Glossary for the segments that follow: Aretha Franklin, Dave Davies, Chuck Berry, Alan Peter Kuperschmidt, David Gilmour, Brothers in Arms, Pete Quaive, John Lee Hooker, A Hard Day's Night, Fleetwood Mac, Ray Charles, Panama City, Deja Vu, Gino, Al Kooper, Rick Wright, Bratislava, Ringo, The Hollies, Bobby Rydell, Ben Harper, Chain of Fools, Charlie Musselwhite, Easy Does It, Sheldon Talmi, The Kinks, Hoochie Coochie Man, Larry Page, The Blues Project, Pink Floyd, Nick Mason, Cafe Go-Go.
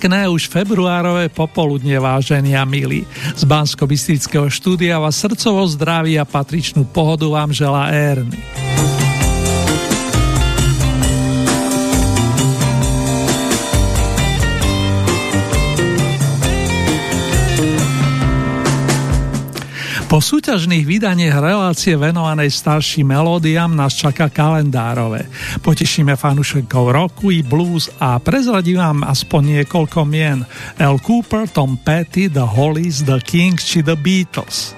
Pekné už februárové popoludne, vážení a milí. Z Banskobystrického štúdia vás srdcovo zdraví a patričnú pohodu vám želá Erny. Po súťažných vydaniach relácie venovanej starším melódiám nás čaká kalendárové. Potešíme fanúšikov rocku i blues a prezradím vám aspoň niekoľko mien. Al Kooper, Tom Petty, The Hollies, The Kinks či The Beatles.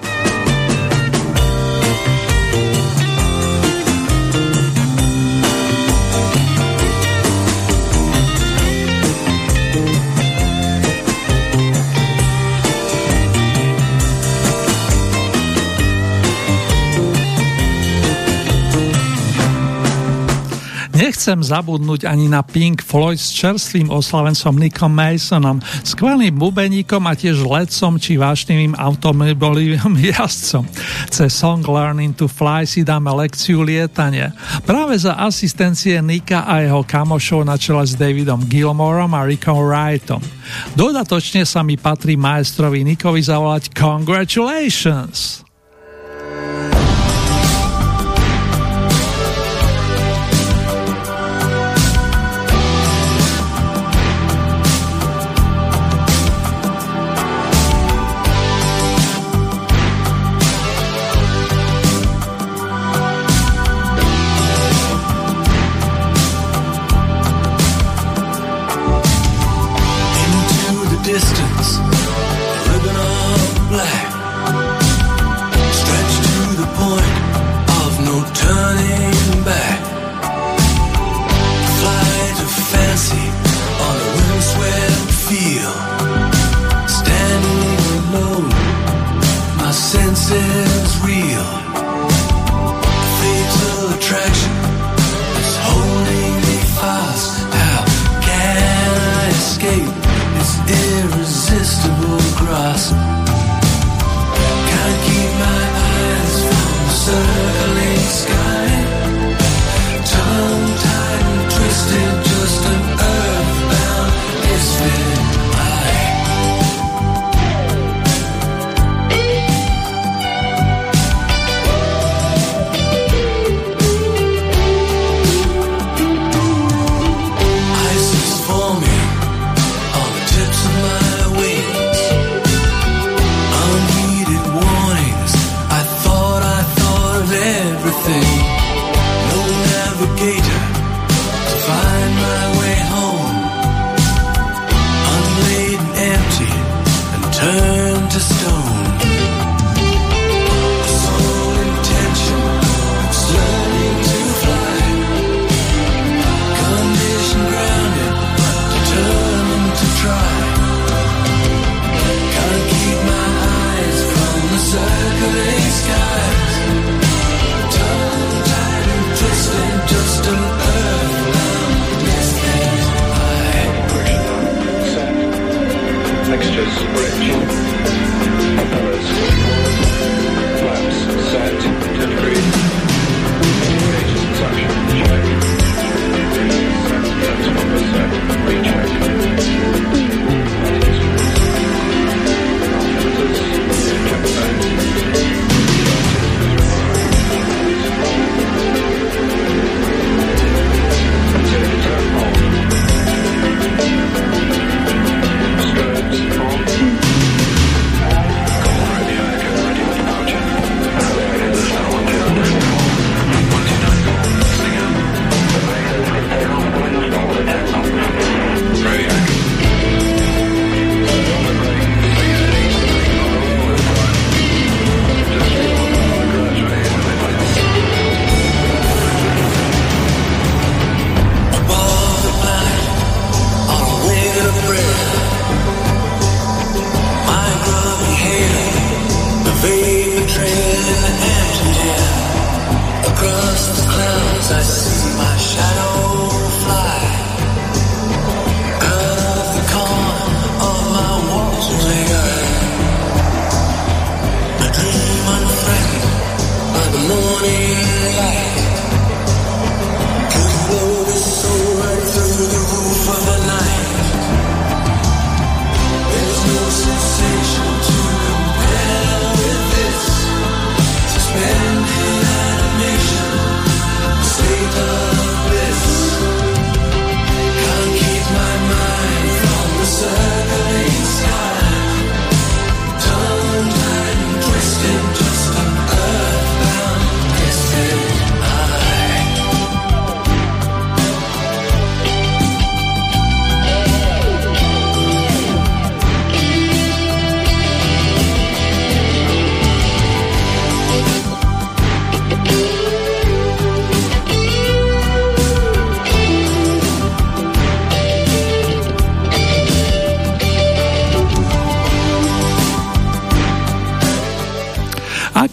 Nechcem zabudnúť ani na Pink Floyd s čerstvým oslavencom Nickom Masonom, skvelým bubeníkom a tiež letcom či vášnivým automobilovým jazdcom. Cez song Learning to Fly si dáme lekciu lietania. Práve za asistencie Nika a jeho kamošov na čele s Davidom Gilmourom a Rickom Wrightom. Dodatočne sa mi patrí maestrovi Nickovi zavolať Congratulations! Distance, ribbon of black,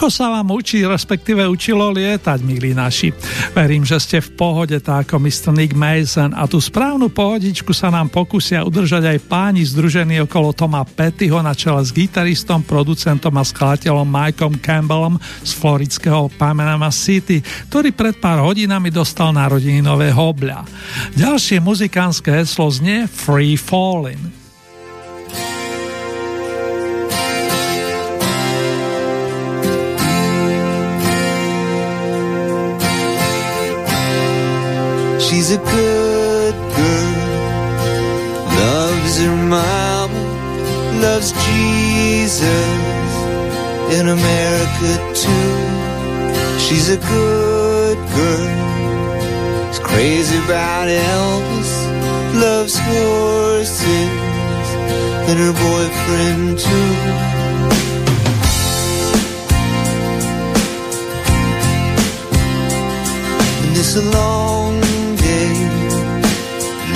Ako sa vám učí, respektíve učilo lietať, milí naši? Verím, že ste v pohode, tak ako Mr. Nick Mason, a tú správnu pohodičku sa nám pokusia udržať aj páni združení okolo Toma Pettyho na čele s gitaristom, producentom a skladateľom Mikeom Campbellom z floridského Panama City, ktorý pred pár hodinami dostal narodeninové hobľa. Ďalšie muzikánske heslo znie Free Fallin'. She's a good girl, loves her mama, loves Jesus, in America too. She's a good girl, is crazy about Elvis, loves horses, and her boyfriend too. And it's a long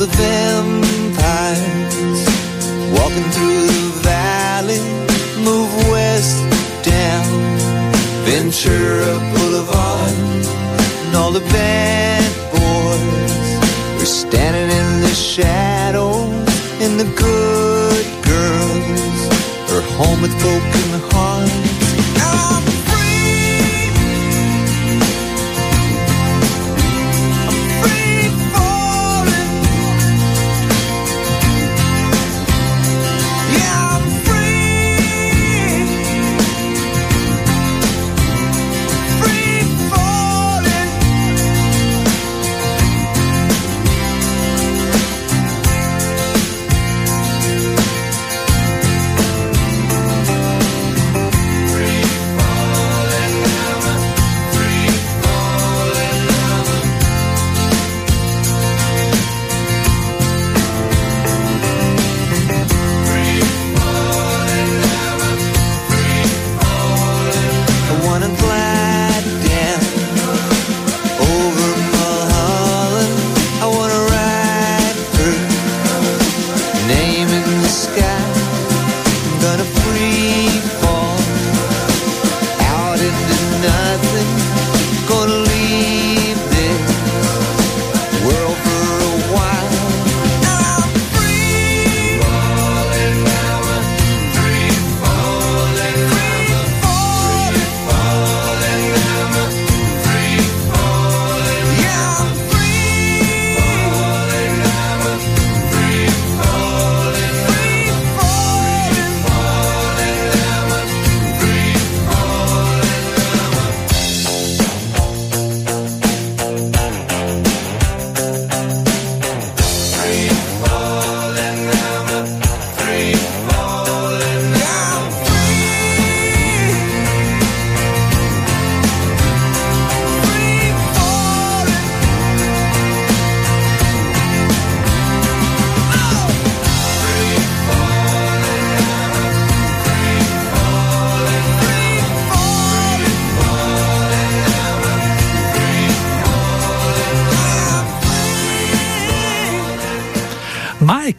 The vampires walking through the valley move west down Ventura Boulevard, and all the bad boys are standing in the shadow, and the good girls are home with broken hearts.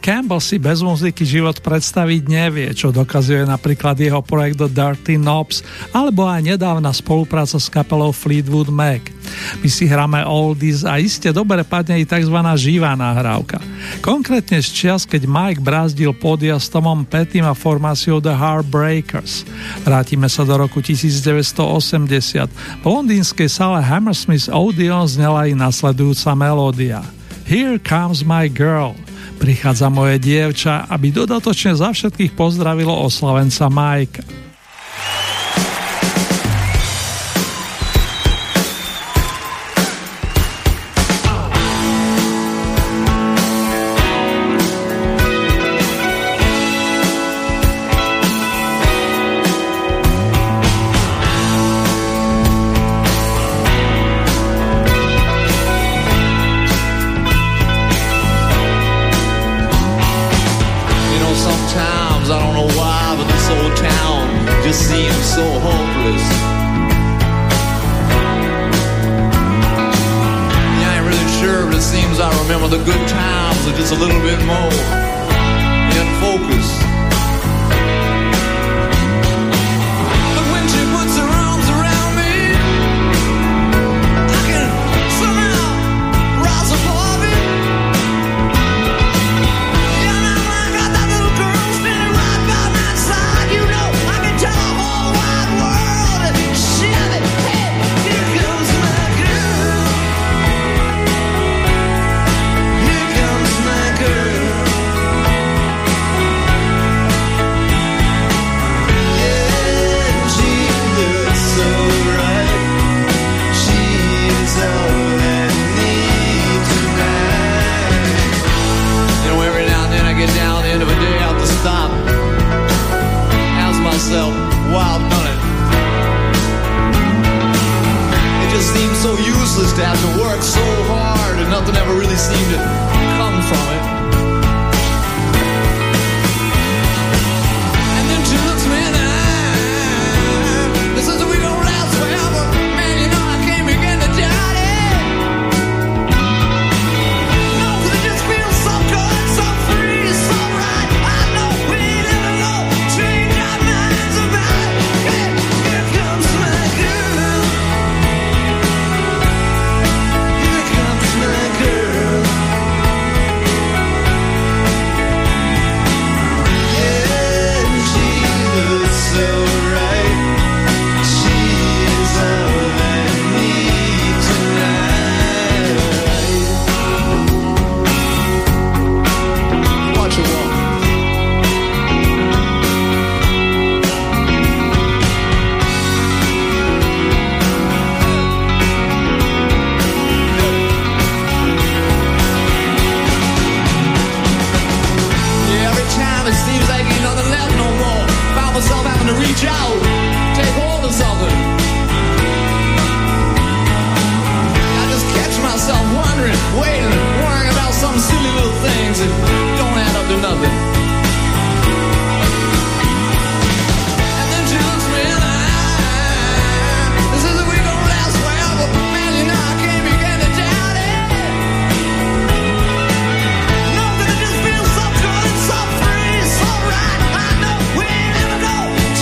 Campbell si bez muziky život predstaviť nevie, čo dokazuje napríklad jeho projekt The Dirty Knobs alebo aj nedávna spolupráca s kapelou Fleetwood Mac. My si hráme oldies a iste dobre padne i tzv. Živá nahrávka. Konkrétne z čias, keď Mike brázdil pódia s Tomom Pettym a formáciou The Heartbreakers. Vrátime sa do roku 1980. V londýnskej sále Hammersmith Odeon znela i nasledujúca melódia. Here comes my girl. Prichádza moje dievča, aby dodatočne za všetkých pozdravilo oslavenca Majka.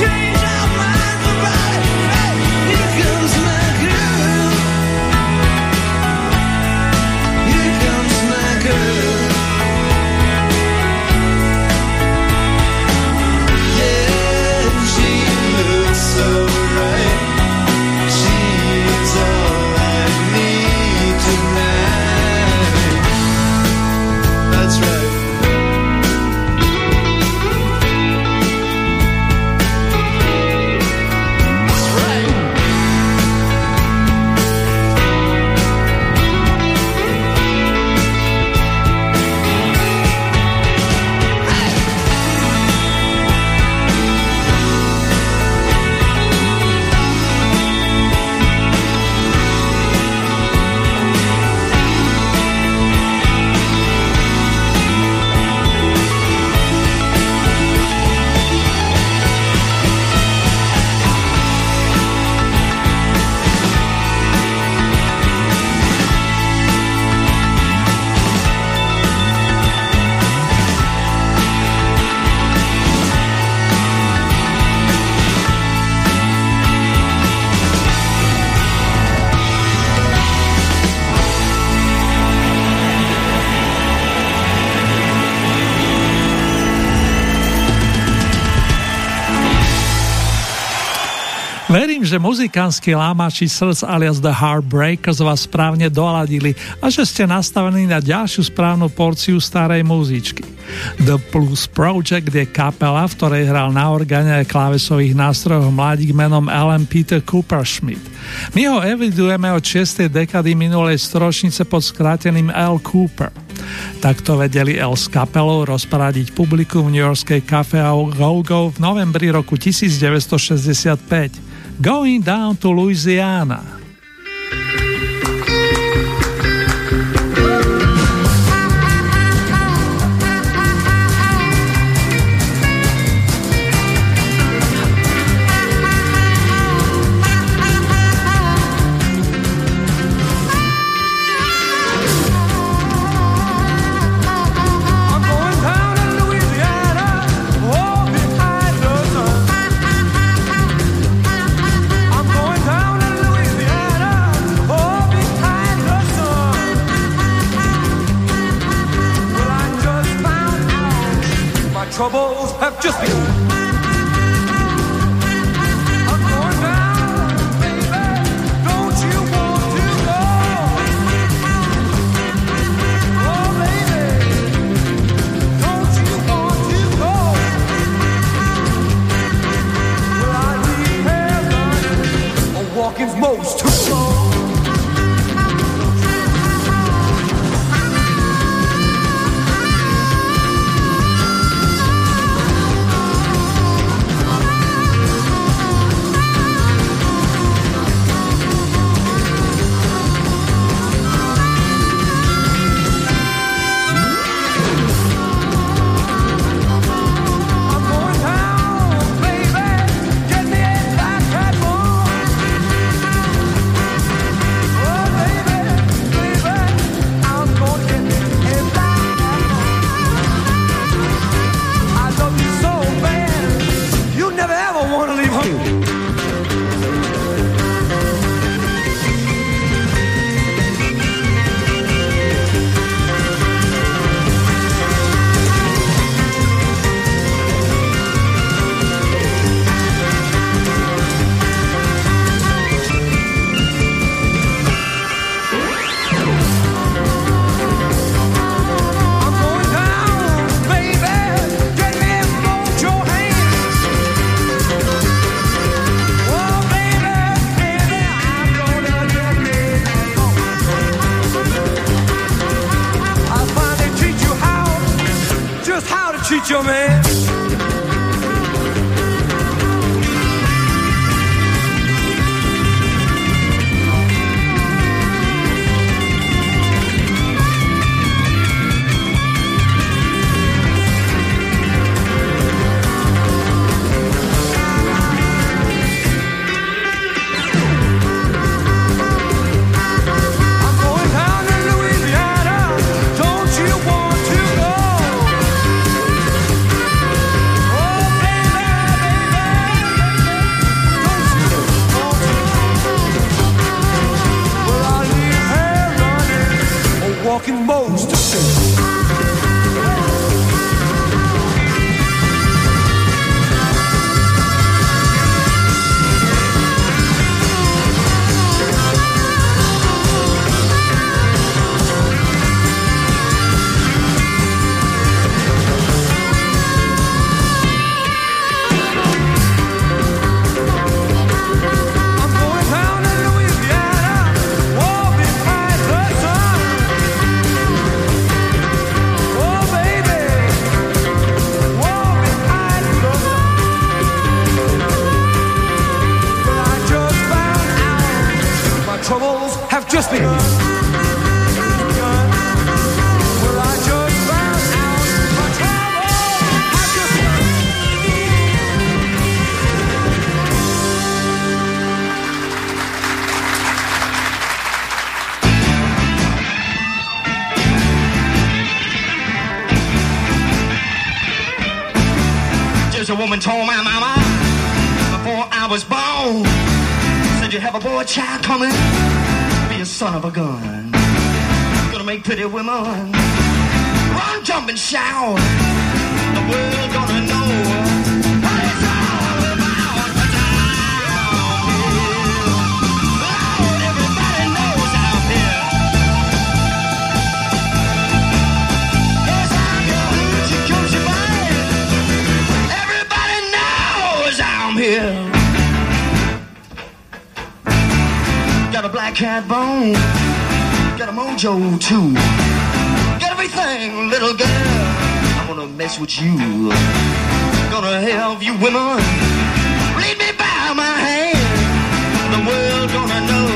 Change our mind. Verím, že muzikánsky lámači srdc alias The Heartbreakers vás správne doladili a že ste nastavení na ďalšiu správnu porciu starej muzičky. The Blues Project je kapela, v ktorej hral na orgáne a klávesových nástrojoch mladík menom Alan Peter Kuperschmidt. My ho evidujeme od 6. dekady minulej storočnice pod skráteným Al Kooper. Takto vedeli Al s kapelou rozpradiť publikum v newyorskej Cafe Go-Go v novembri roku 1965. Going Down to Louisiana. Troubles have just begun. I'm going down, baby, don't you want to go? Oh, baby, don't you want to go? Will I leave heaven or walking most too long? Told my mama before I was born, said you have a boy child coming, be a son of a gun, gonna make pretty women run, jump and shout, the world gonna know what it's all about. here. Got a black cat bone, got a mojo too, got everything, little girl. I wanna mess with you, gonna help you women. Lead me by my hand, the world gonna know.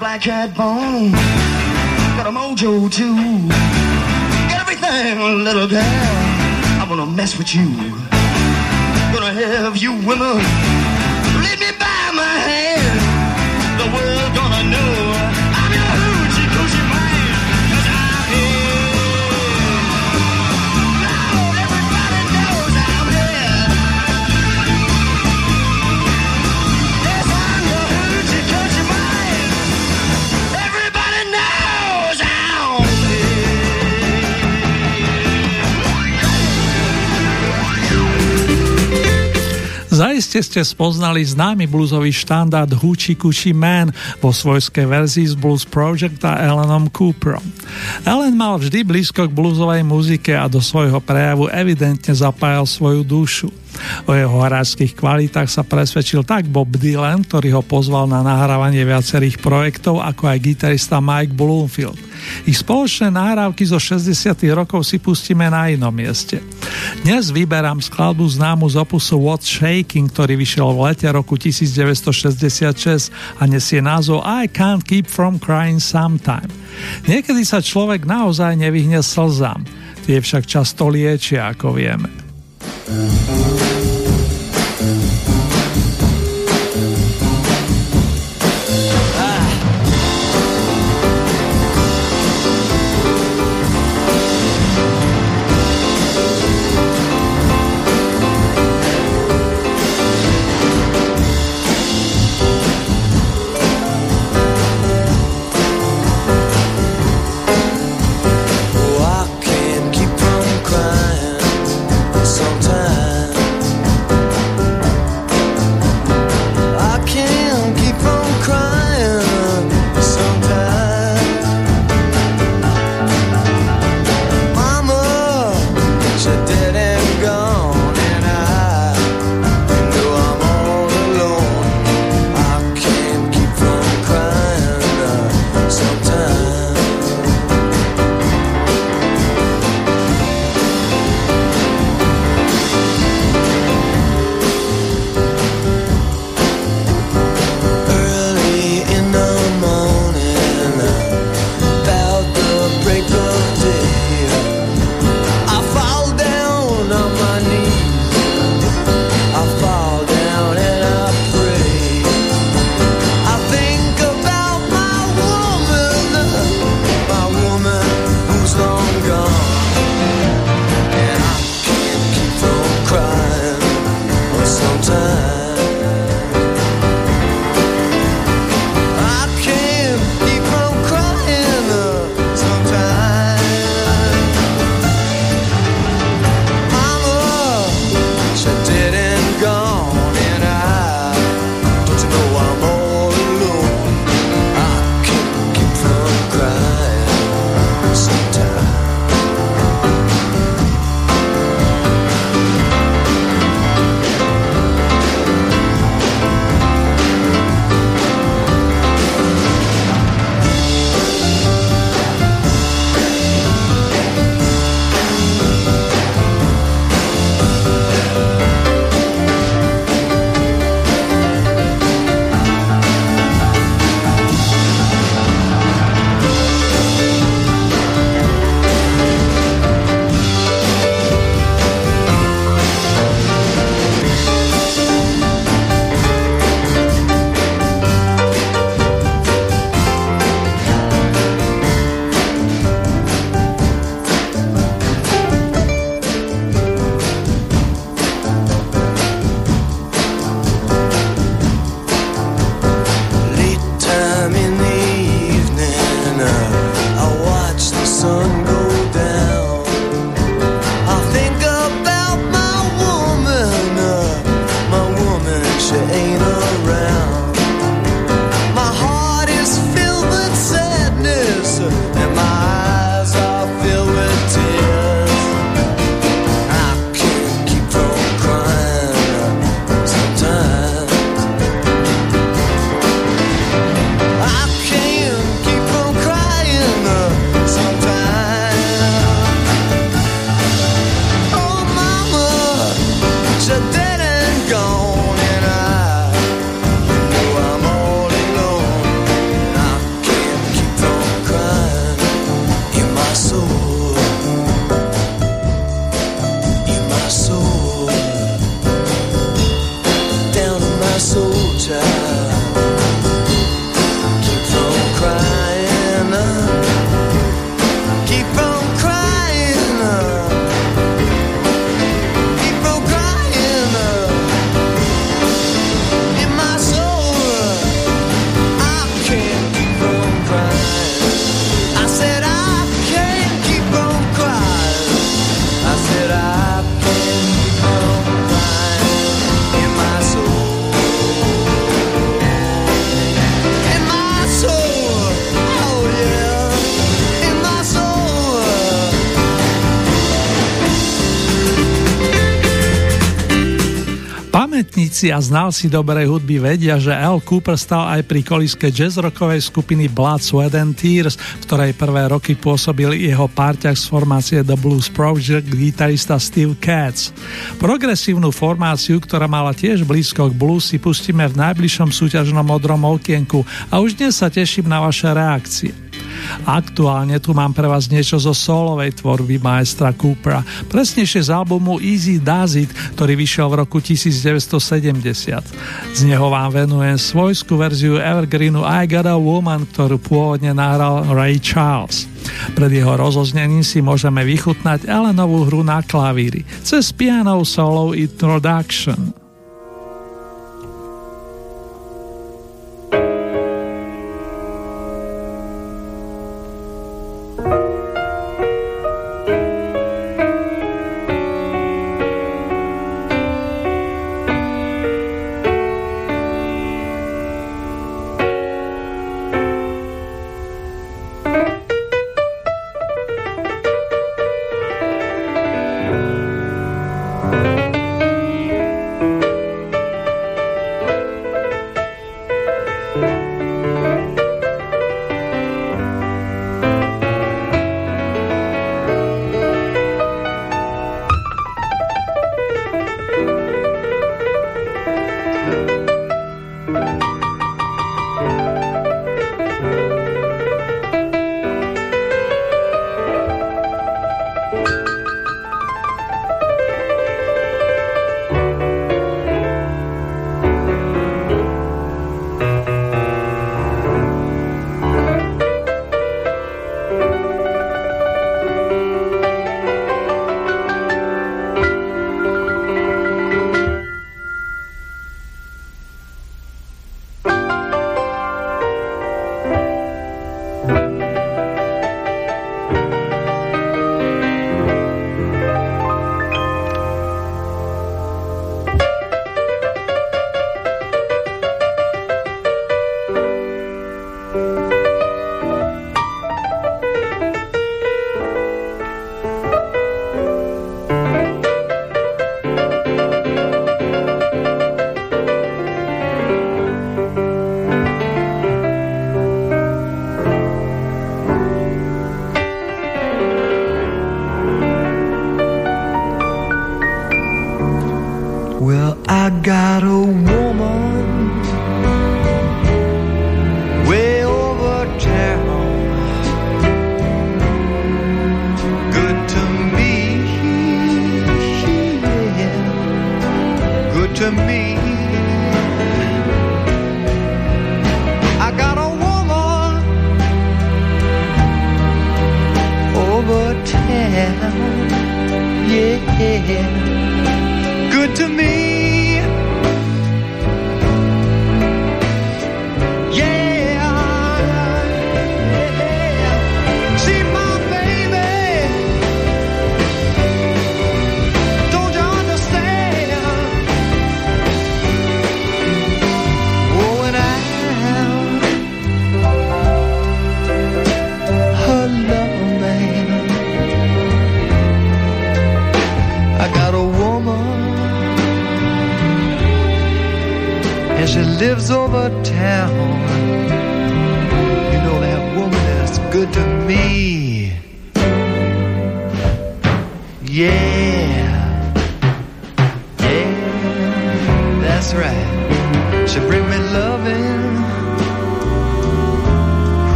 Black cat bone, got a mojo too, got everything, little girl. I'm gonna mess with you, gonna have you women. Lead me by my hand, the world gonna know. I'm your hoochie coochie man, 'cause I'm here. Now everybody knows I'm here. Yes, I'm your hoochie coochie man. Zaiste ste spoznali známy bluesový štandard Hoochie Coochie Man vo svojskej verzii z Blues Project a Alanom Cooperom. Alan mal vždy blízko k bluesovej muzike a do svojho prejavu evidentne zapájal svoju dušu. O jeho hráčských kvalitách sa presvedčil tak Bob Dylan, ktorý ho pozval na nahrávanie viacerých projektov, ako aj gitarista Mike Bloomfield. Ich spoločné nahrávky zo 60. rokov si pustíme na inom mieste. Dnes vyberám skladbu známu z opusu What's Shaking, ktorý vyšiel v lete roku 1966 a nesie názov I Can't Keep From Crying Sometime. Niekedy sa človek naozaj nevyhne slzám, tie však často liečia, ako vieme. pamätníci a znalci dobrej hudby vedia, že Al Kooper stal aj pri koliske jazzrockovej skupiny Blood, Sweat and Tears, v ktorej prvé roky pôsobil jeho párťak z formácie The Blues Project gitarista Steve Katz. Progresívnu formáciu, ktorá mala tiež blízko k blues, si pustíme v najbližšom súťažnom modrom okienku a už dnes sa teším na vaše reakcie. Aktuálne tu mám pre vás niečo zo solovej tvorby maestra Koopera, presnejšie z albumu Easy Does It, ktorý vyšiel v roku 1970. Z neho vám venujem svojskú verziu evergreenu I Got a Woman, ktorú pôvodne nahral Ray Charles. Pred jeho rozoznením si môžeme vychutnať Elenovú hru na klavíri cez piano solo introduction.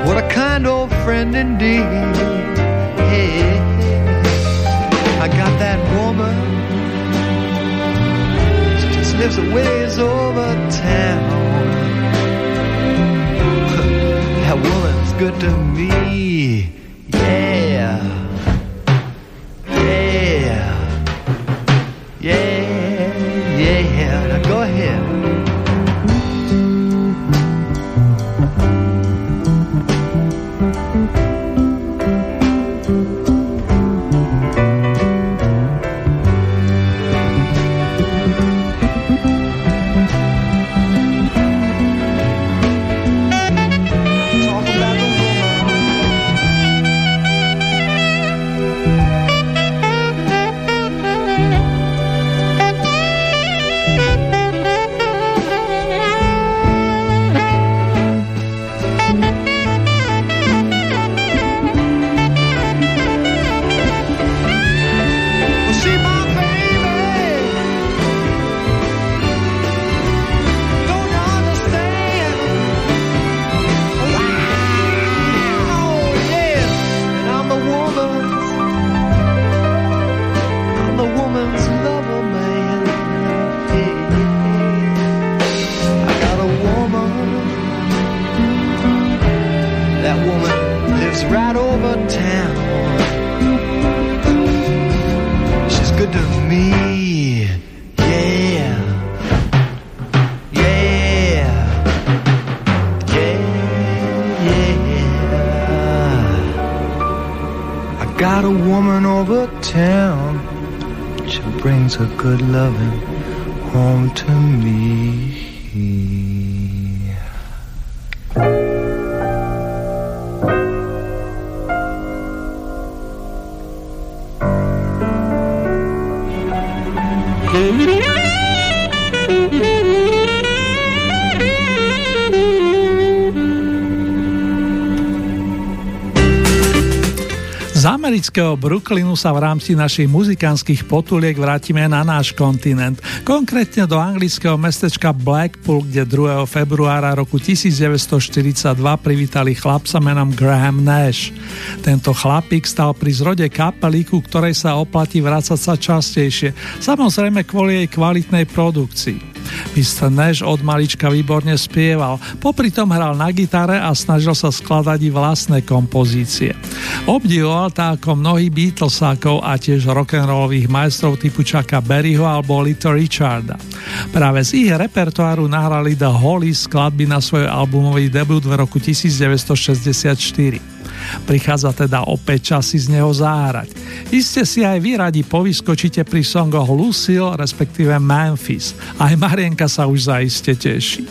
What a kind old friend indeed. Yeah. I got that woman, she just lives a ways over town. That woman's good to me, yeah, yeah, yeah, yeah. Now go ahead. Good loving home to me. Z amerického Brooklynu sa v rámci našich muzikánskych potuliek vrátime na náš kontinent, konkrétne do anglického mestečka Blackpool, kde 2. februára roku 1942 privítali chlapca menom Graham Nash. Tento chlapík stal pri zrode kapely, ku ktorej sa oplatí vracať sa častejšie, samozrejme kvôli jej kvalitnej produkcii. Mr. Nash od malička výborne spieval, popri tom hral na gitare a snažil sa skladať i vlastné kompozície. Obdivoval tak ako mnohých Beatlesákov a tiež rock'n'rollových majstrov typu Chucka Berryho alebo Little Richarda. Práve z ich repertoáru nahrali The Hollies skladby na svoj albumový debut v roku 1964. Prichádza teda opäť čas si z neho zahrať. Iste si aj vy radi povyskočíte pri songoch Lucille, respektíve Memphis. Aj Marienka sa už zaiste teší.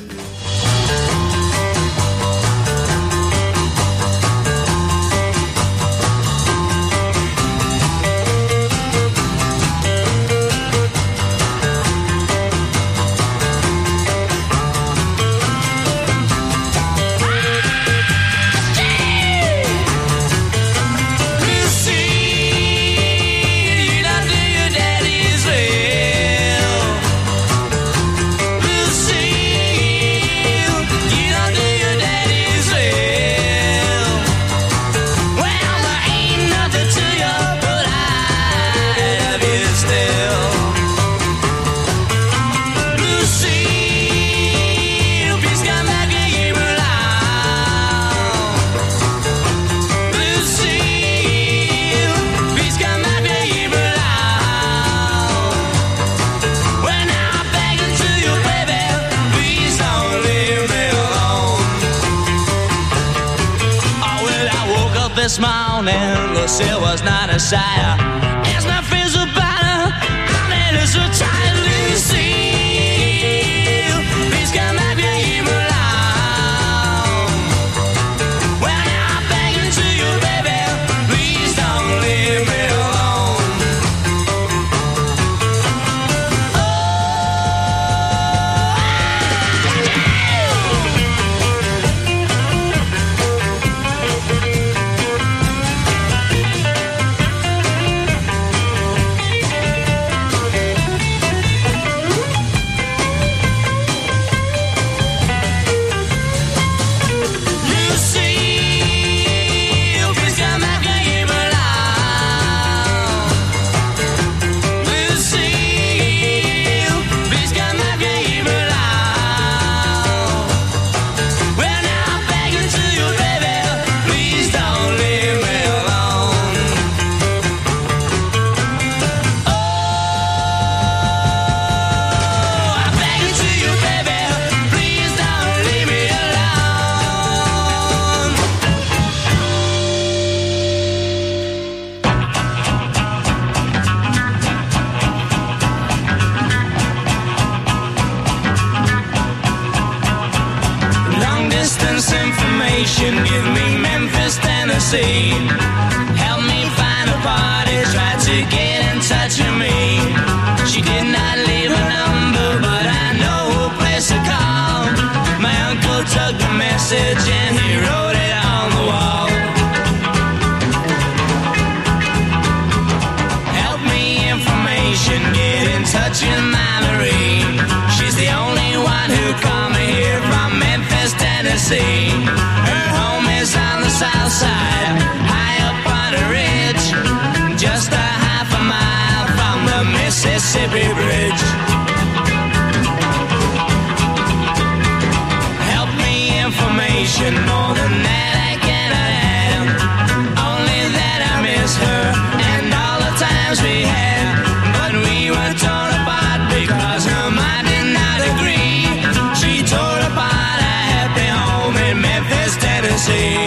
Give me Memphis, Tennessee. Help me find a party. Try to get in touch with me. She did not leave a number, but I know a place to call. My uncle took the message and he wrote it on the wall. Help me, information. Get in touch with Mallory. She's the only one who called me here from Memphis, Tennessee. Her home is on the south side, high up on a ridge, just a half a mile from the Mississippi Bridge. Help me, information, more than that I cannot have. Only that I miss her and all the times we had. But we were torn apart because her mind did not agree. She tore apart a happy home in Memphis, Tennessee.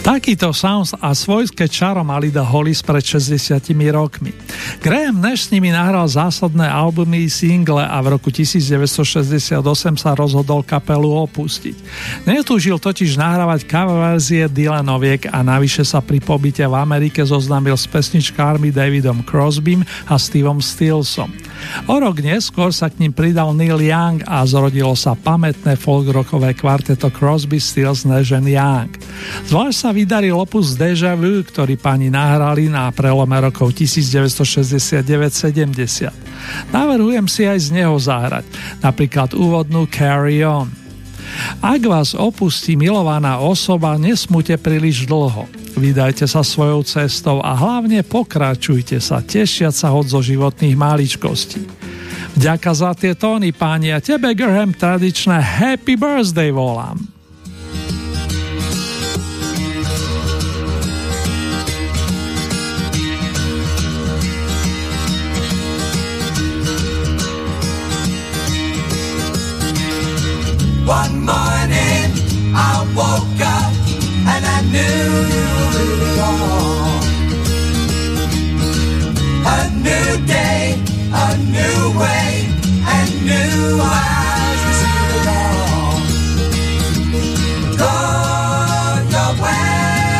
Takýto sounds a svojské čaro mali The Hollies pred 60 rokmi. Graham Nash s nimi nahral zásadné albumy i single a v roku 1968 sa rozhodol kapelu opustiť. Netúžil totiž nahrávať coververzie Dylanoviek a navyše sa pri pobyte v Amerike zoznámil s pesničkármi Davidom Crosbym a Steveom Stillsom. O rok neskôr sa k ním pridal Neil Young a zrodilo sa pamätné folkrockové kvarteto Crosby, Stills, Nash & Young. Zvlášť sa vydaril opus Deja Vu, ktorý pani nahrali na prelome rokov 1969-70. Navrhujem si aj z neho zahrať, napríklad úvodnú Carry On. Ak vás opustí milovaná osoba, nesmúte príliš dlho. Vydajte sa svojou cestou a hlavne pokračujte sa, tešiať sa hod zo životných maličkostí. Vďaka za tie tóny, páni, a tebe, Graham, tradičné Happy Birthday volám. One morning I woke up and I knew it was on. A new day, a new way, and new eyes to see it all. Go your way,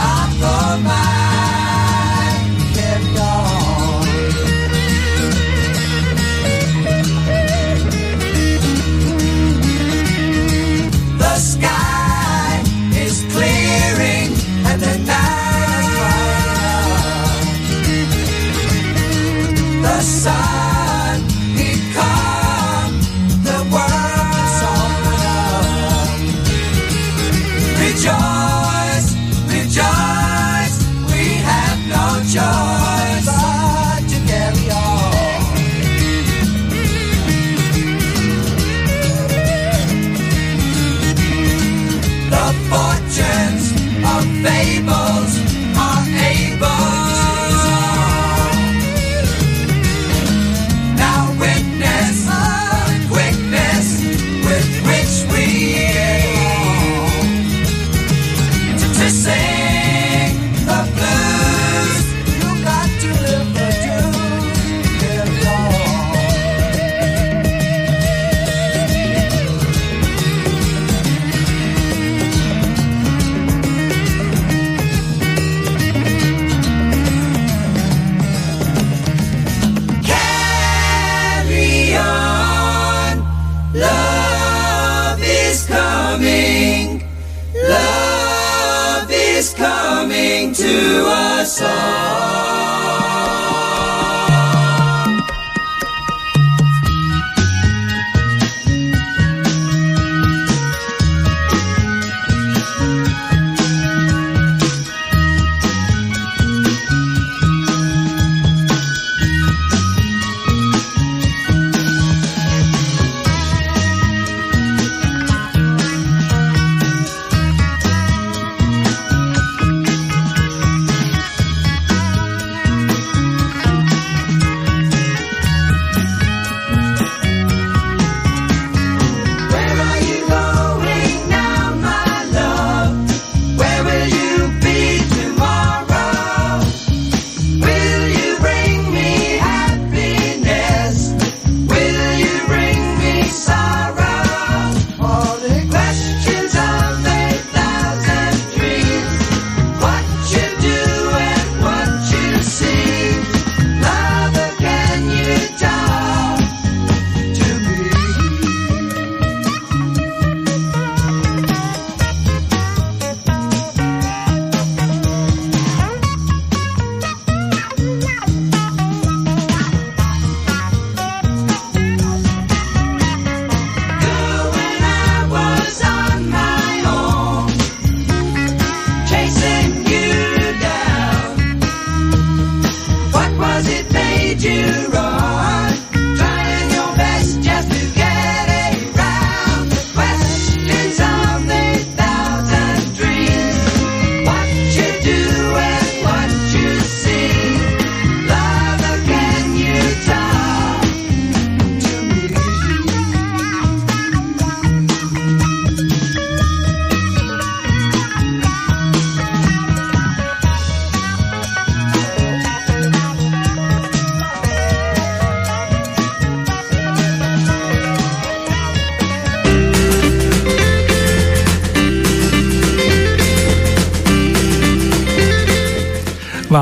I'll go mine, kept on. The sky is clearing and the night is bright. The sun, he comes, the to a song.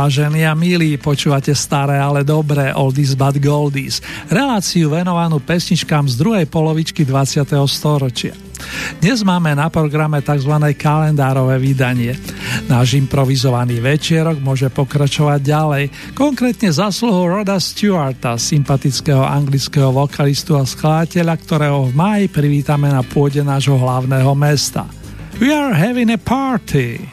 Vážení a milí, počúvate staré, ale dobré Oldies but Goldies, reláciu venovanú pesničkám z druhej polovičky 20. storočia. Dnes máme na programe tzv. Kalendárové vydanie. Náš improvizovaný večierok môže pokračovať ďalej, konkrétne zasluhou Roda Stewarta, sympatického anglického vokalistu a skladateľa, ktorého v máji privítame na pôde nášho hlavného mesta. We are having a party!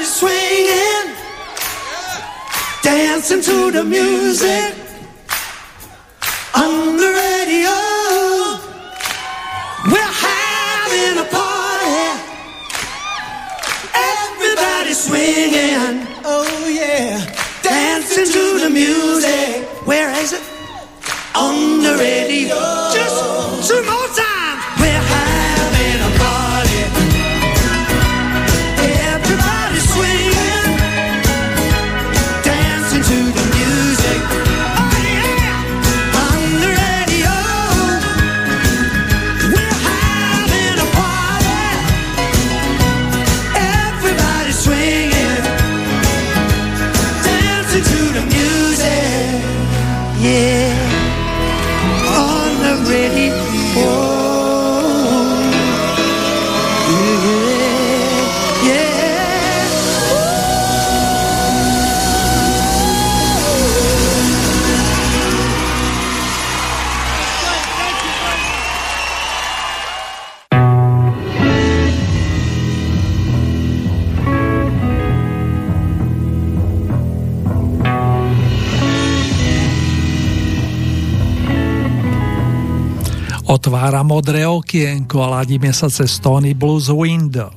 body swinging, dancing to the music on the radio. We're having a party, everybody swinging, oh yeah, dancing to the music. Where is it? On the radio. Just two more times. We're having a party, everybody swinging, dancing to the music, oh yeah, on the radio. We're having a party, everybody swinging, dancing to the music, yeah. Otvára modré okienko a ladíme sa cez Tony Blues Window.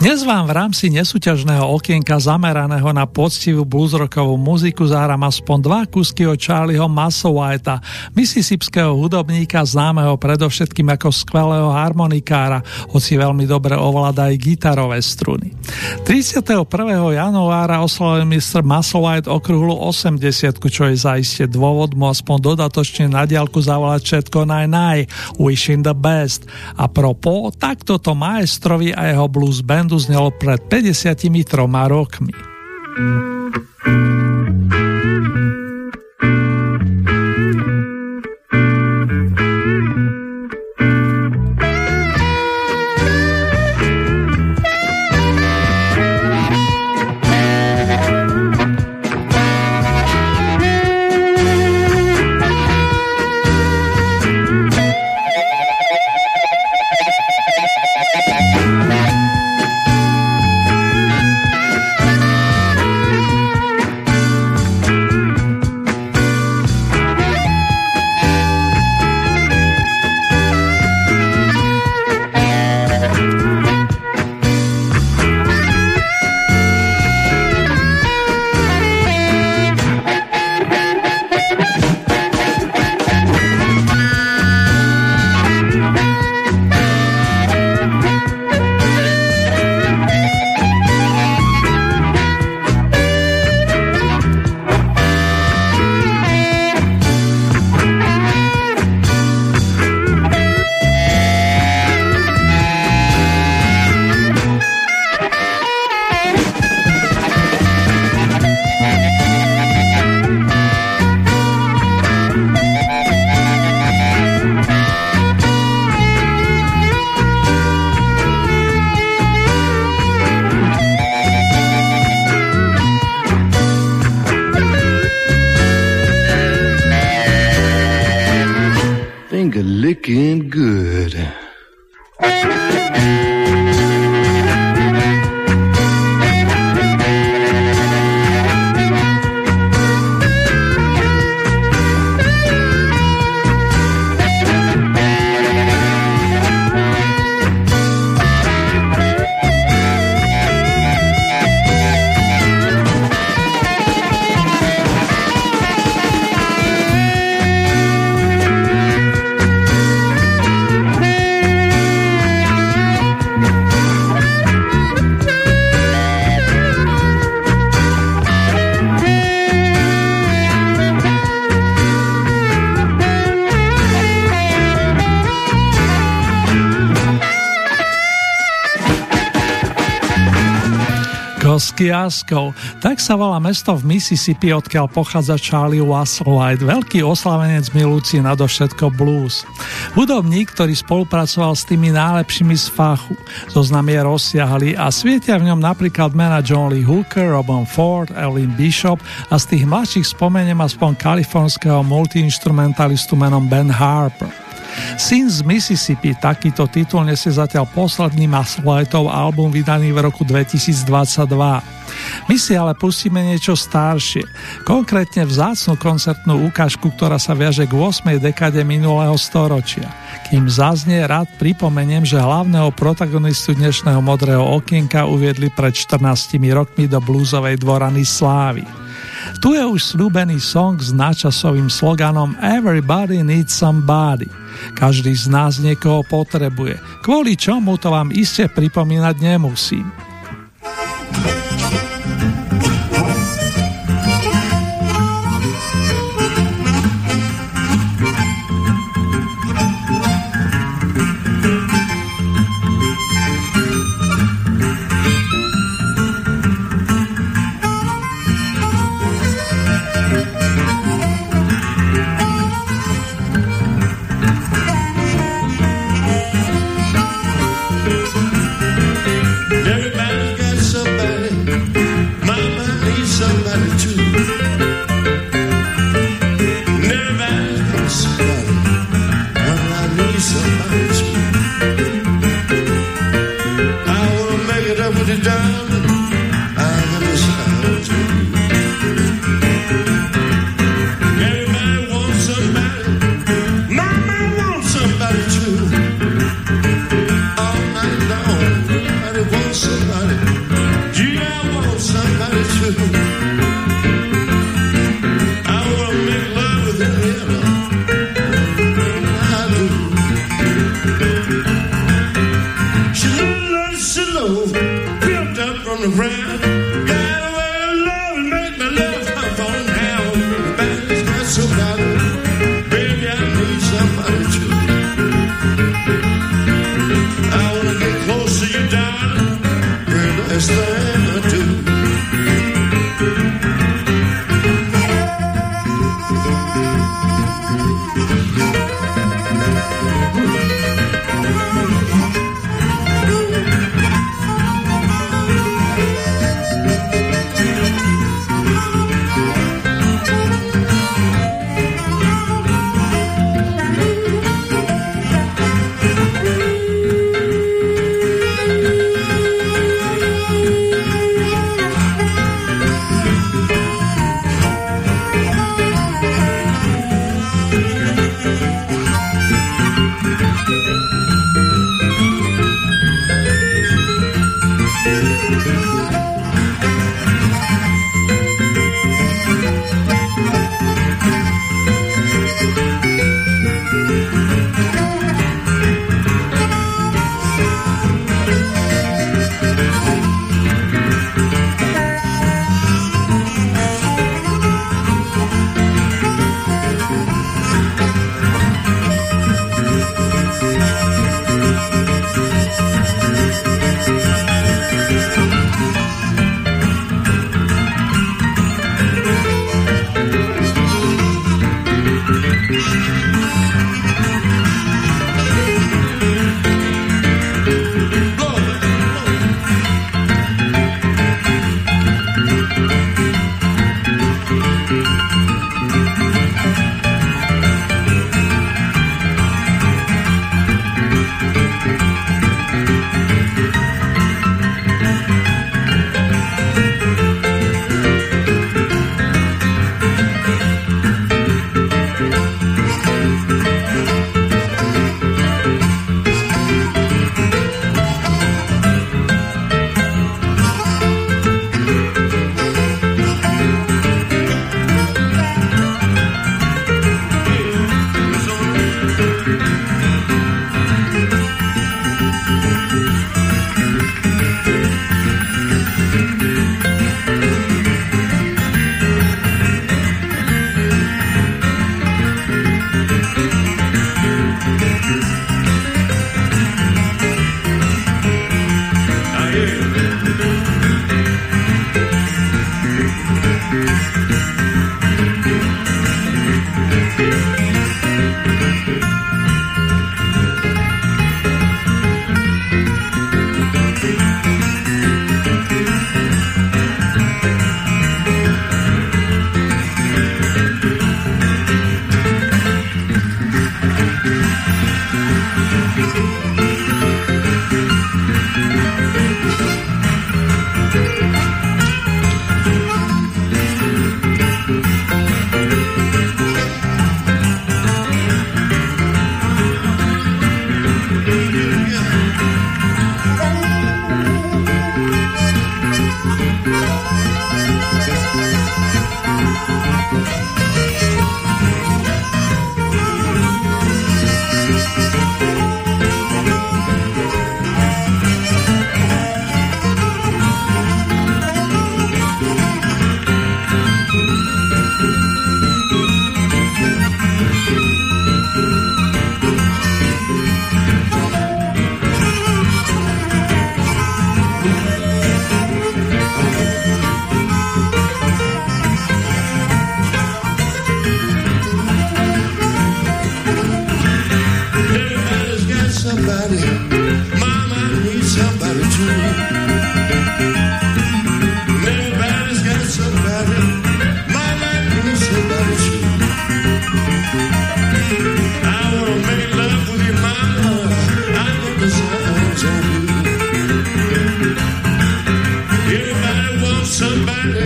Dnes vám v rámci nesúťažného okienka zameraného na poctivú bluesrockovú muziku zahrám aspoň dva kúsky od Charlieho Musselwhita, mississipského hudobníka známeho predovšetkým ako skvelého harmonikára, hoci veľmi dobre ovláda aj gitarové struny. 31. januára oslavil Mr. Musselwhite okrúhlu 80, čo je zaiste dôvod mu aspoň dodatočne na diaľku zavolať všetko naj, wishing the best. A propos, takto to maestrovi a jeho blues bandu znelo pred 53 rokmi. Go s kiaskou. Tak sa volá mesto v Mississippi, odkiaľ pochádza Charlie Musselwhite, veľký oslavenec milúci nadovšetko blues. Hudobník, ktorý spolupracoval s tými najlepšími z fachu. Zoznam je rozsiahlý a svietia v ňom napríklad mena John Lee Hooker, Robin Ford, Evelyn Bishop a z tých mladších spomeniem aspoň kalifornského multiinstrumentalistu menom Ben Harper. Syn z Mississippi, takýto titul nesie zatiaľ posledný Musselwhiteov album vydaný v roku 2022. My si ale pustíme niečo staršie, konkrétne vzácnu koncertnú ukážku, ktorá sa viaže k 8. dekade minulého storočia. Kým zaznie, rád pripomeniem, že hlavného protagonistu dnešného modrého okienka uviedli pred 14 rokmi do blúzovej dvorany slávy. Tu je už sľúbený song s nadčasovým sloganom Everybody needs somebody. Každý z nás niekoho potrebuje, kvôli čomu to vám iste pripomínať nemusím. somebody too. Everybody's got somebody. My life needs somebody too. I wanna make love with you, my love. I want the songs on you. Everybody wants somebody.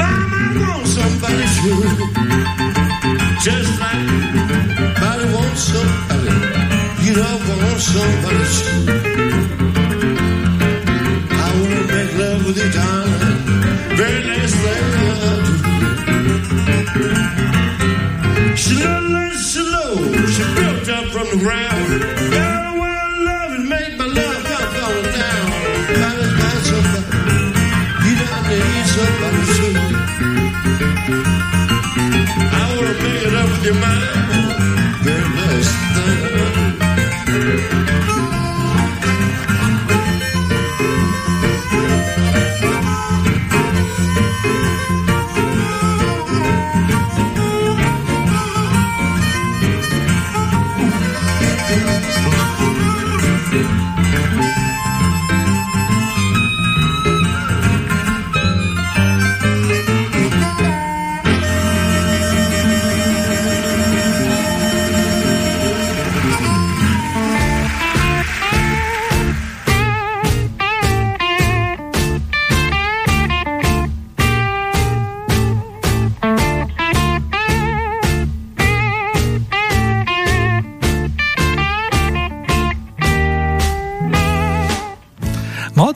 Mama wants somebody too. Just like everybody wants somebody. You know I want somebody too. Very nice lady. She loved like slow. She built up from the ground. Got a wild love and made my love up going down. Got to find somebody. You got to eat somebody too. I want to make it up with your mind. Very nice thing.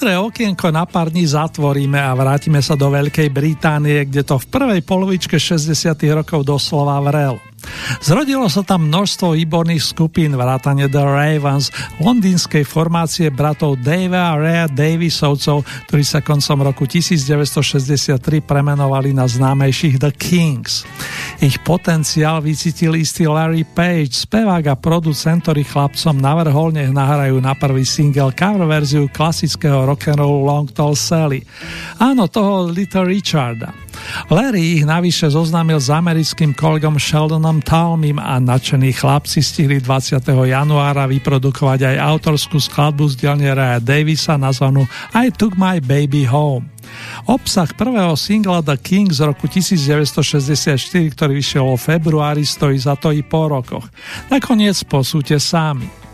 Okienko na pár dní zatvoríme a vrátime sa do Veľkej Británie, kde to v prvej polovičke 60. rokov doslova vrel. Zrodilo sa tam množstvo výborných skupín, vrátane The Ravens, londýnskej formácie bratov Davea a Raya Daviesovcov, ktorí sa koncom roku 1963 premenovali na známejších The Kinks. Ich potenciál vycítil istý Larry Page, spevák a producent, ktorý chlapcom navrhol, nech nahrajú na prvý single cover verziu klasického rock'n'roll Long Tall Sally. Áno, toho Little Richarda. Larry ich navyše zoznámil s americkým kolegom Sheldonom Talmim a nadšení chlapci stihli 20. januára vyprodukovať aj autorskú skladbu z dielne Raya Daviesa nazvanú I Took My Baby Home. Obsah prvého singla The King z roku 1964, ktorý vyšiel vo februári, stojí za to i po rokoch. Nakoniec posúďte sami. No.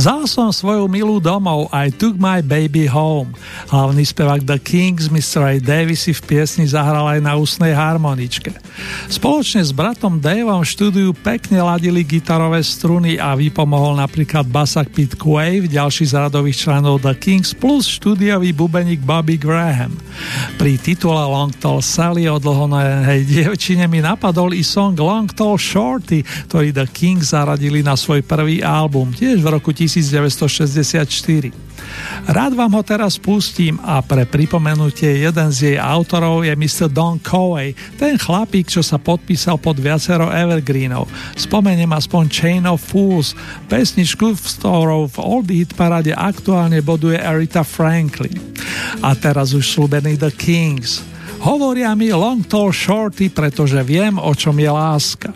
Vzal som svoju milú domov, I took my baby home. Hlavný spevák The Kinks, Mr. Ray Davies, si v piesni zahral aj na ústnej harmoničke. Spoločne s bratom Daveom v štúdiu pekne ladili gitarové struny a vypomohol napríklad basák Pete Quaive, ďalší z radových členov The Kinks, plus štúdiový bubeník Bobby Graham. Pri titule Long Tall Sally o dlhonohej dievčine mi napadol i song Long Tall Shorty, ktorý The Kinks zaradili na svoj prvý album, tiež v roku 1964. Rád vám ho teraz pustím a pre pripomenutie, jeden z jej autorov je Mr. Don Covey, ten chlapík, čo sa podpísal pod viacero evergreenov. Spomeniem aspoň Chain of Fools, pesničku, s ktorou v Oldie Hit paráde aktuálne boduje Aretha Franklin. A teraz už slúbený The Kinks. Hovoria mi Long Tall Shorty, pretože viem, o čom je láska.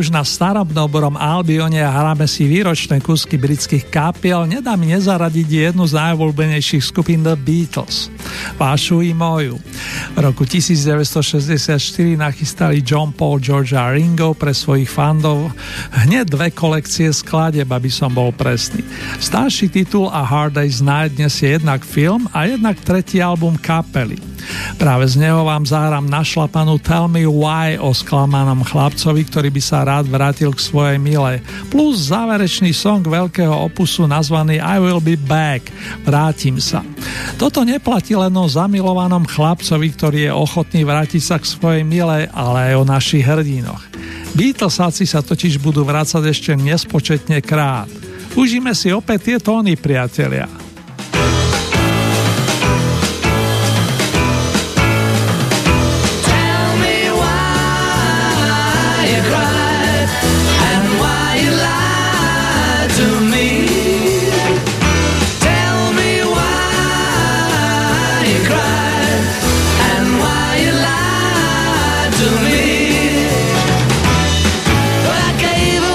Už na starobnom Albione a hráme si výročné kúsky britských kapiel, nedá mi nezaradiť jednu z najobľúbenejších skupín The Beatles, vašu i moju. V roku 1964 nachystali John, Paul, George a Ringo pre svojich fandov hneď dve kolekcie skladieb, aby som bol presný. Starší titul A Hard Day's Night dnes je jednak film a jednak tretí album kapely. Práve z neho vám zahrám našlapanú Tell Me Why o sklamanom chlapcovi, ktorý by sa rád vrátil k svojej milej, plus záverečný song veľkého opusu nazvaný I Will Be Back, vrátim sa. Toto neplatí len o zamilovanom chlapcovi, ktorý je ochotný vrátiť sa k svojej milej, ale aj o našich hrdinoch. Beatlesáci sa totiž budú vrácať ešte nespočetne krát. Užíme si opäť tie tóny, priatelia. Gave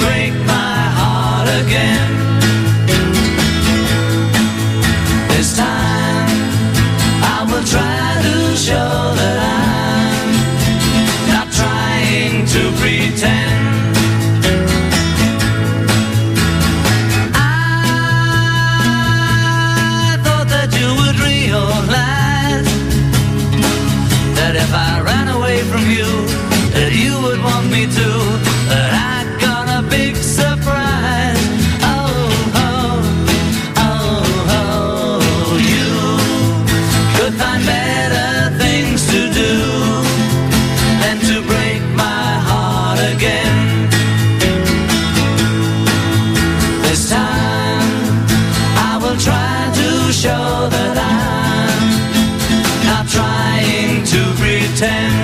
break my heart again. This time I will try to show that I'm not trying to pretend. I thought that you would realize that if I ran away from you, that you would want me to. But I got a big surprise. Oh, oh, oh, oh. You could find better things to do than to break my heart again. This time I will try to show that I'm not trying to pretend.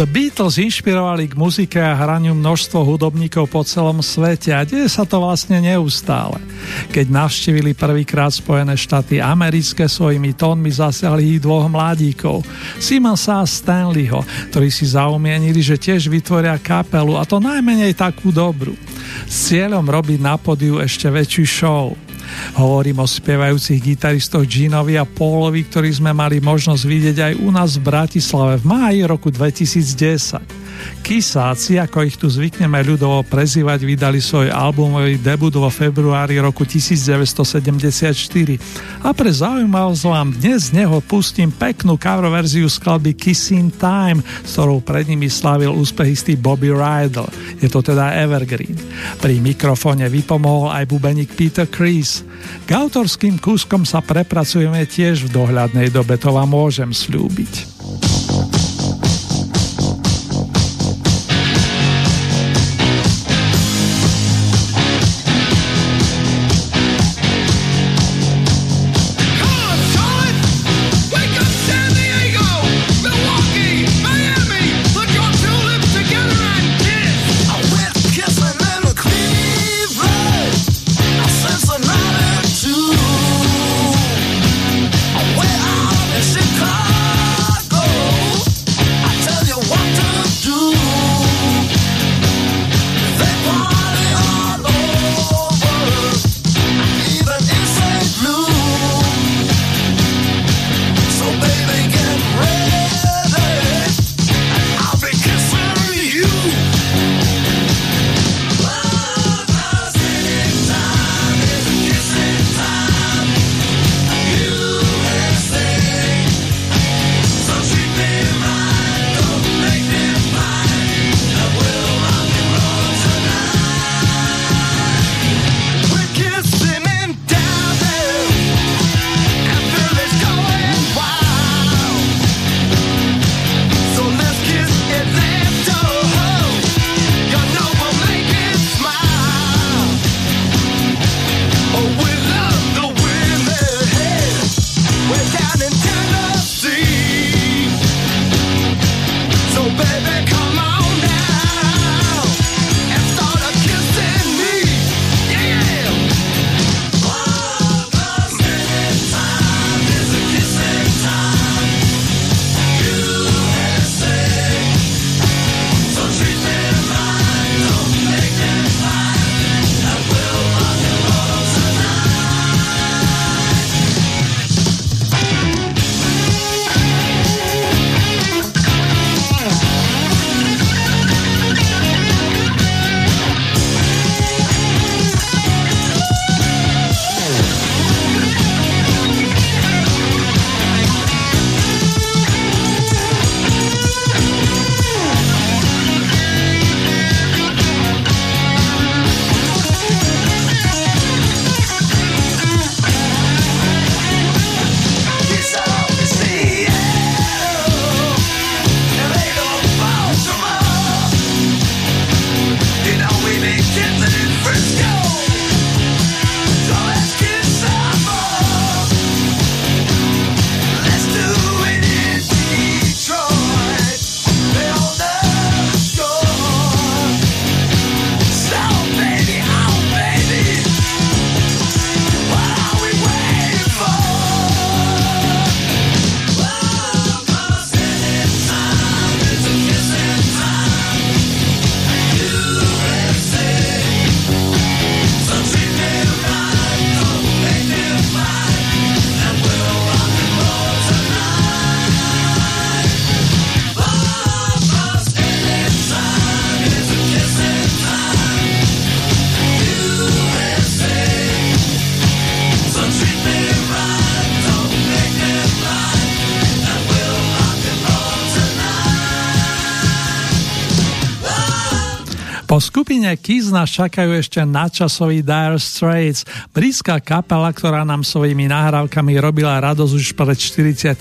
The Beatles inšpirovali k muzike a hraniu množstvo hudobníkov po celom svete a deje sa to vlastne neustále. Keď navštívili prvýkrát Spojené štáty americké, svojimi tónmi zasiahli ich dvoch mladíkov, Simonsa a Stanleyho, ktorí si zaumienili, že tiež vytvoria kapelu, a to najmenej takú dobrú, s cieľom robiť na pódiu ešte väčšiu show. Hovorím o spievajúcich gitaristoch Ginovi a Paulovi, ktorí sme mali možnosť vidieť aj u nás v Bratislave v máji roku 2010. Kisáci, ako ich tu zvykneme ľudovo prezývať, vydali svoj albumový debut vo februári roku 1974 a pre zaujímavosť vám dnes z neho pustím peknú cover verziu skladby Kissin' Time, s ktorou pred nimi slavil úspechistý Bobby Rydell. Je to teda evergreen. Pri mikrofóne vypomohol aj bubeník Peter Criss. K autorským kúskom sa prepracujeme tiež v dohľadnej dobe, to vám môžem sľúbiť. Po skupine Kiss nás čakajú ešte nadčasový Dire Straits, britská kapela, ktorá nám svojimi nahrávkami robila radosť už pred 45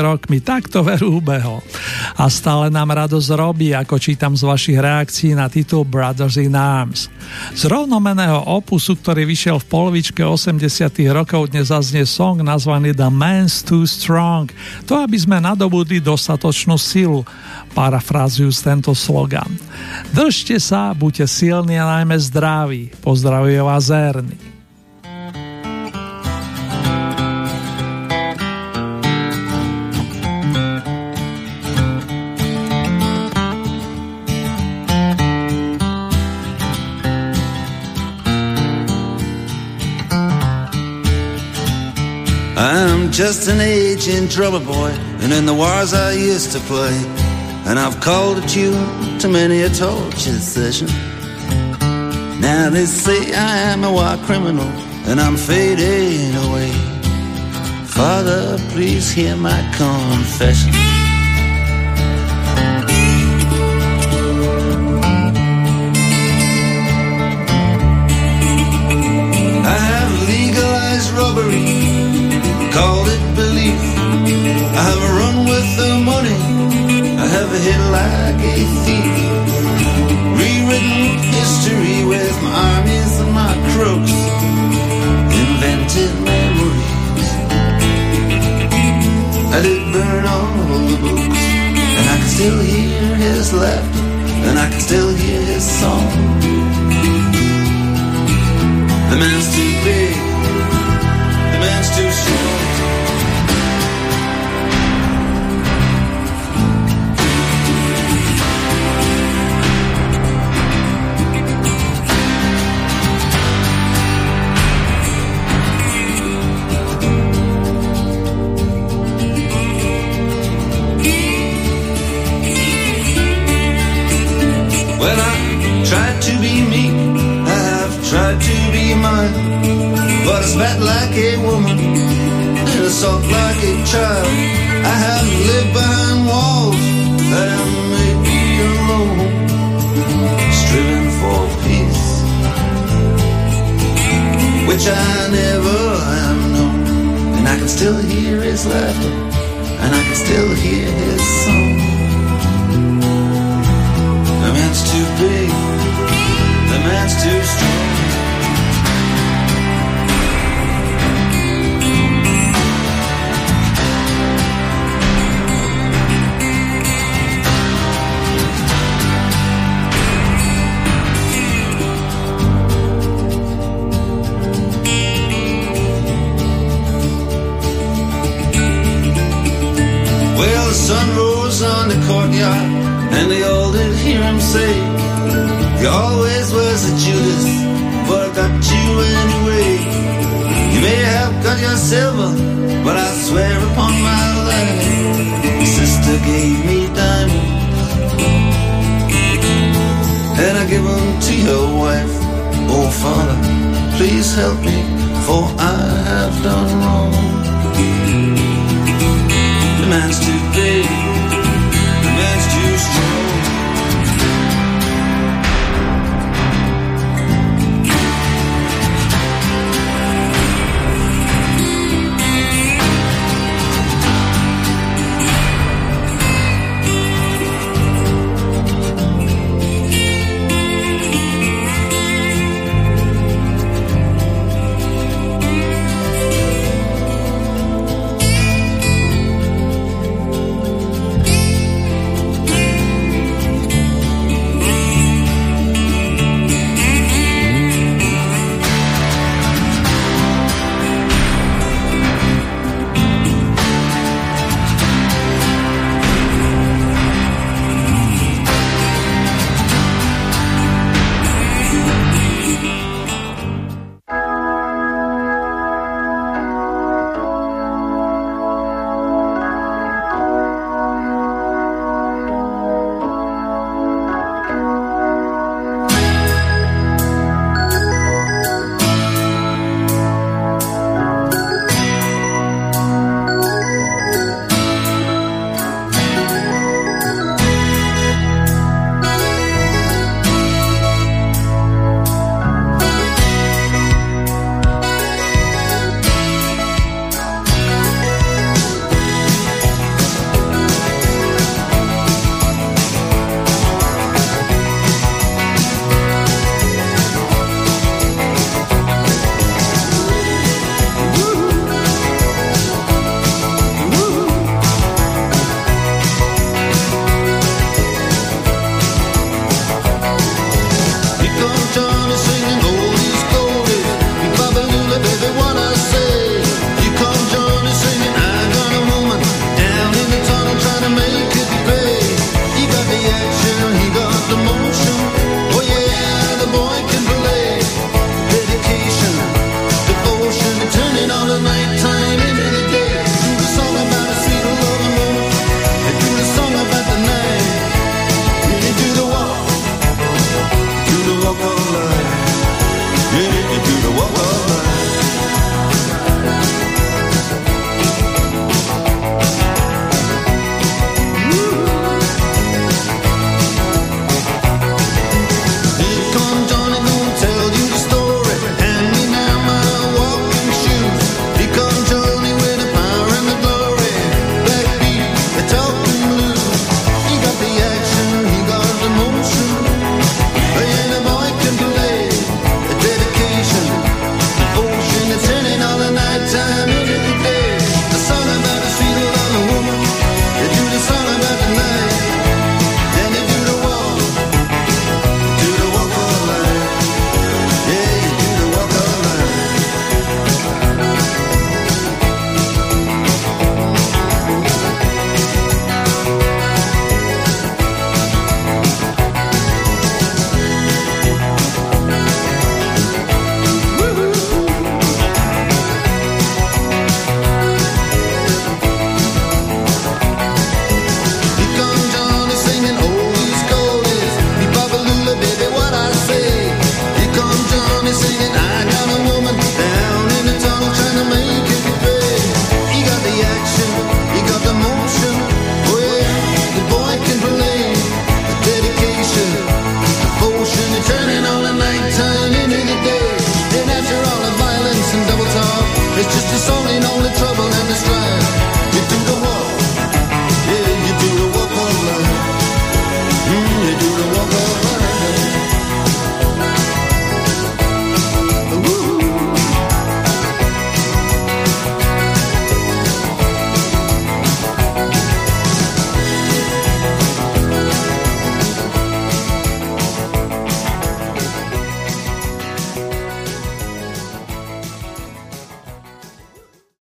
rokmi, tak to veru ubehol. A stále nám radosť robí, ako čítam z vašich reakcií na titul Brothers in Arms. Z rovnomeného opusu, ktorý vyšiel v polovičke 80 rokov, dnes zaznie song nazvaný The Man's Too Strong, to aby sme nadobudli dostatočnú silu, parafrázujú tento slogan. Držte sa, buďte silní a najmä zdraví. Pozdravuje vás Erny. I'm just an age in trouble boy, and in the wars I used to play, and I've called at you to many a torture session. Now they say I am a war criminal, and I'm fading away. Father, please hear my confession. I have legalized robbery, called it belief. I have run with the money, I have hit like a thief. Rewritten history with my armies and my crooks, invented memories. I did burn all the books, and I can still hear his laughter, and I can still hear his song. The man's too big, the man's too strong. But I spat like a woman and assault like a child. I have lived behind walls that I may be alone, striving for peace, which I never have known. And I can still hear his laughter, and I can still hear his song. The man's too big, the man's too strong. Sun rose on the courtyard, and they all did hear him say, you always was a Judas, but I got you anyway. You may have got your silver, but I swear upon my life, your sister gave me diamonds, and I give them to your wife. Oh Father, please help me, for I have done wrong. The man's too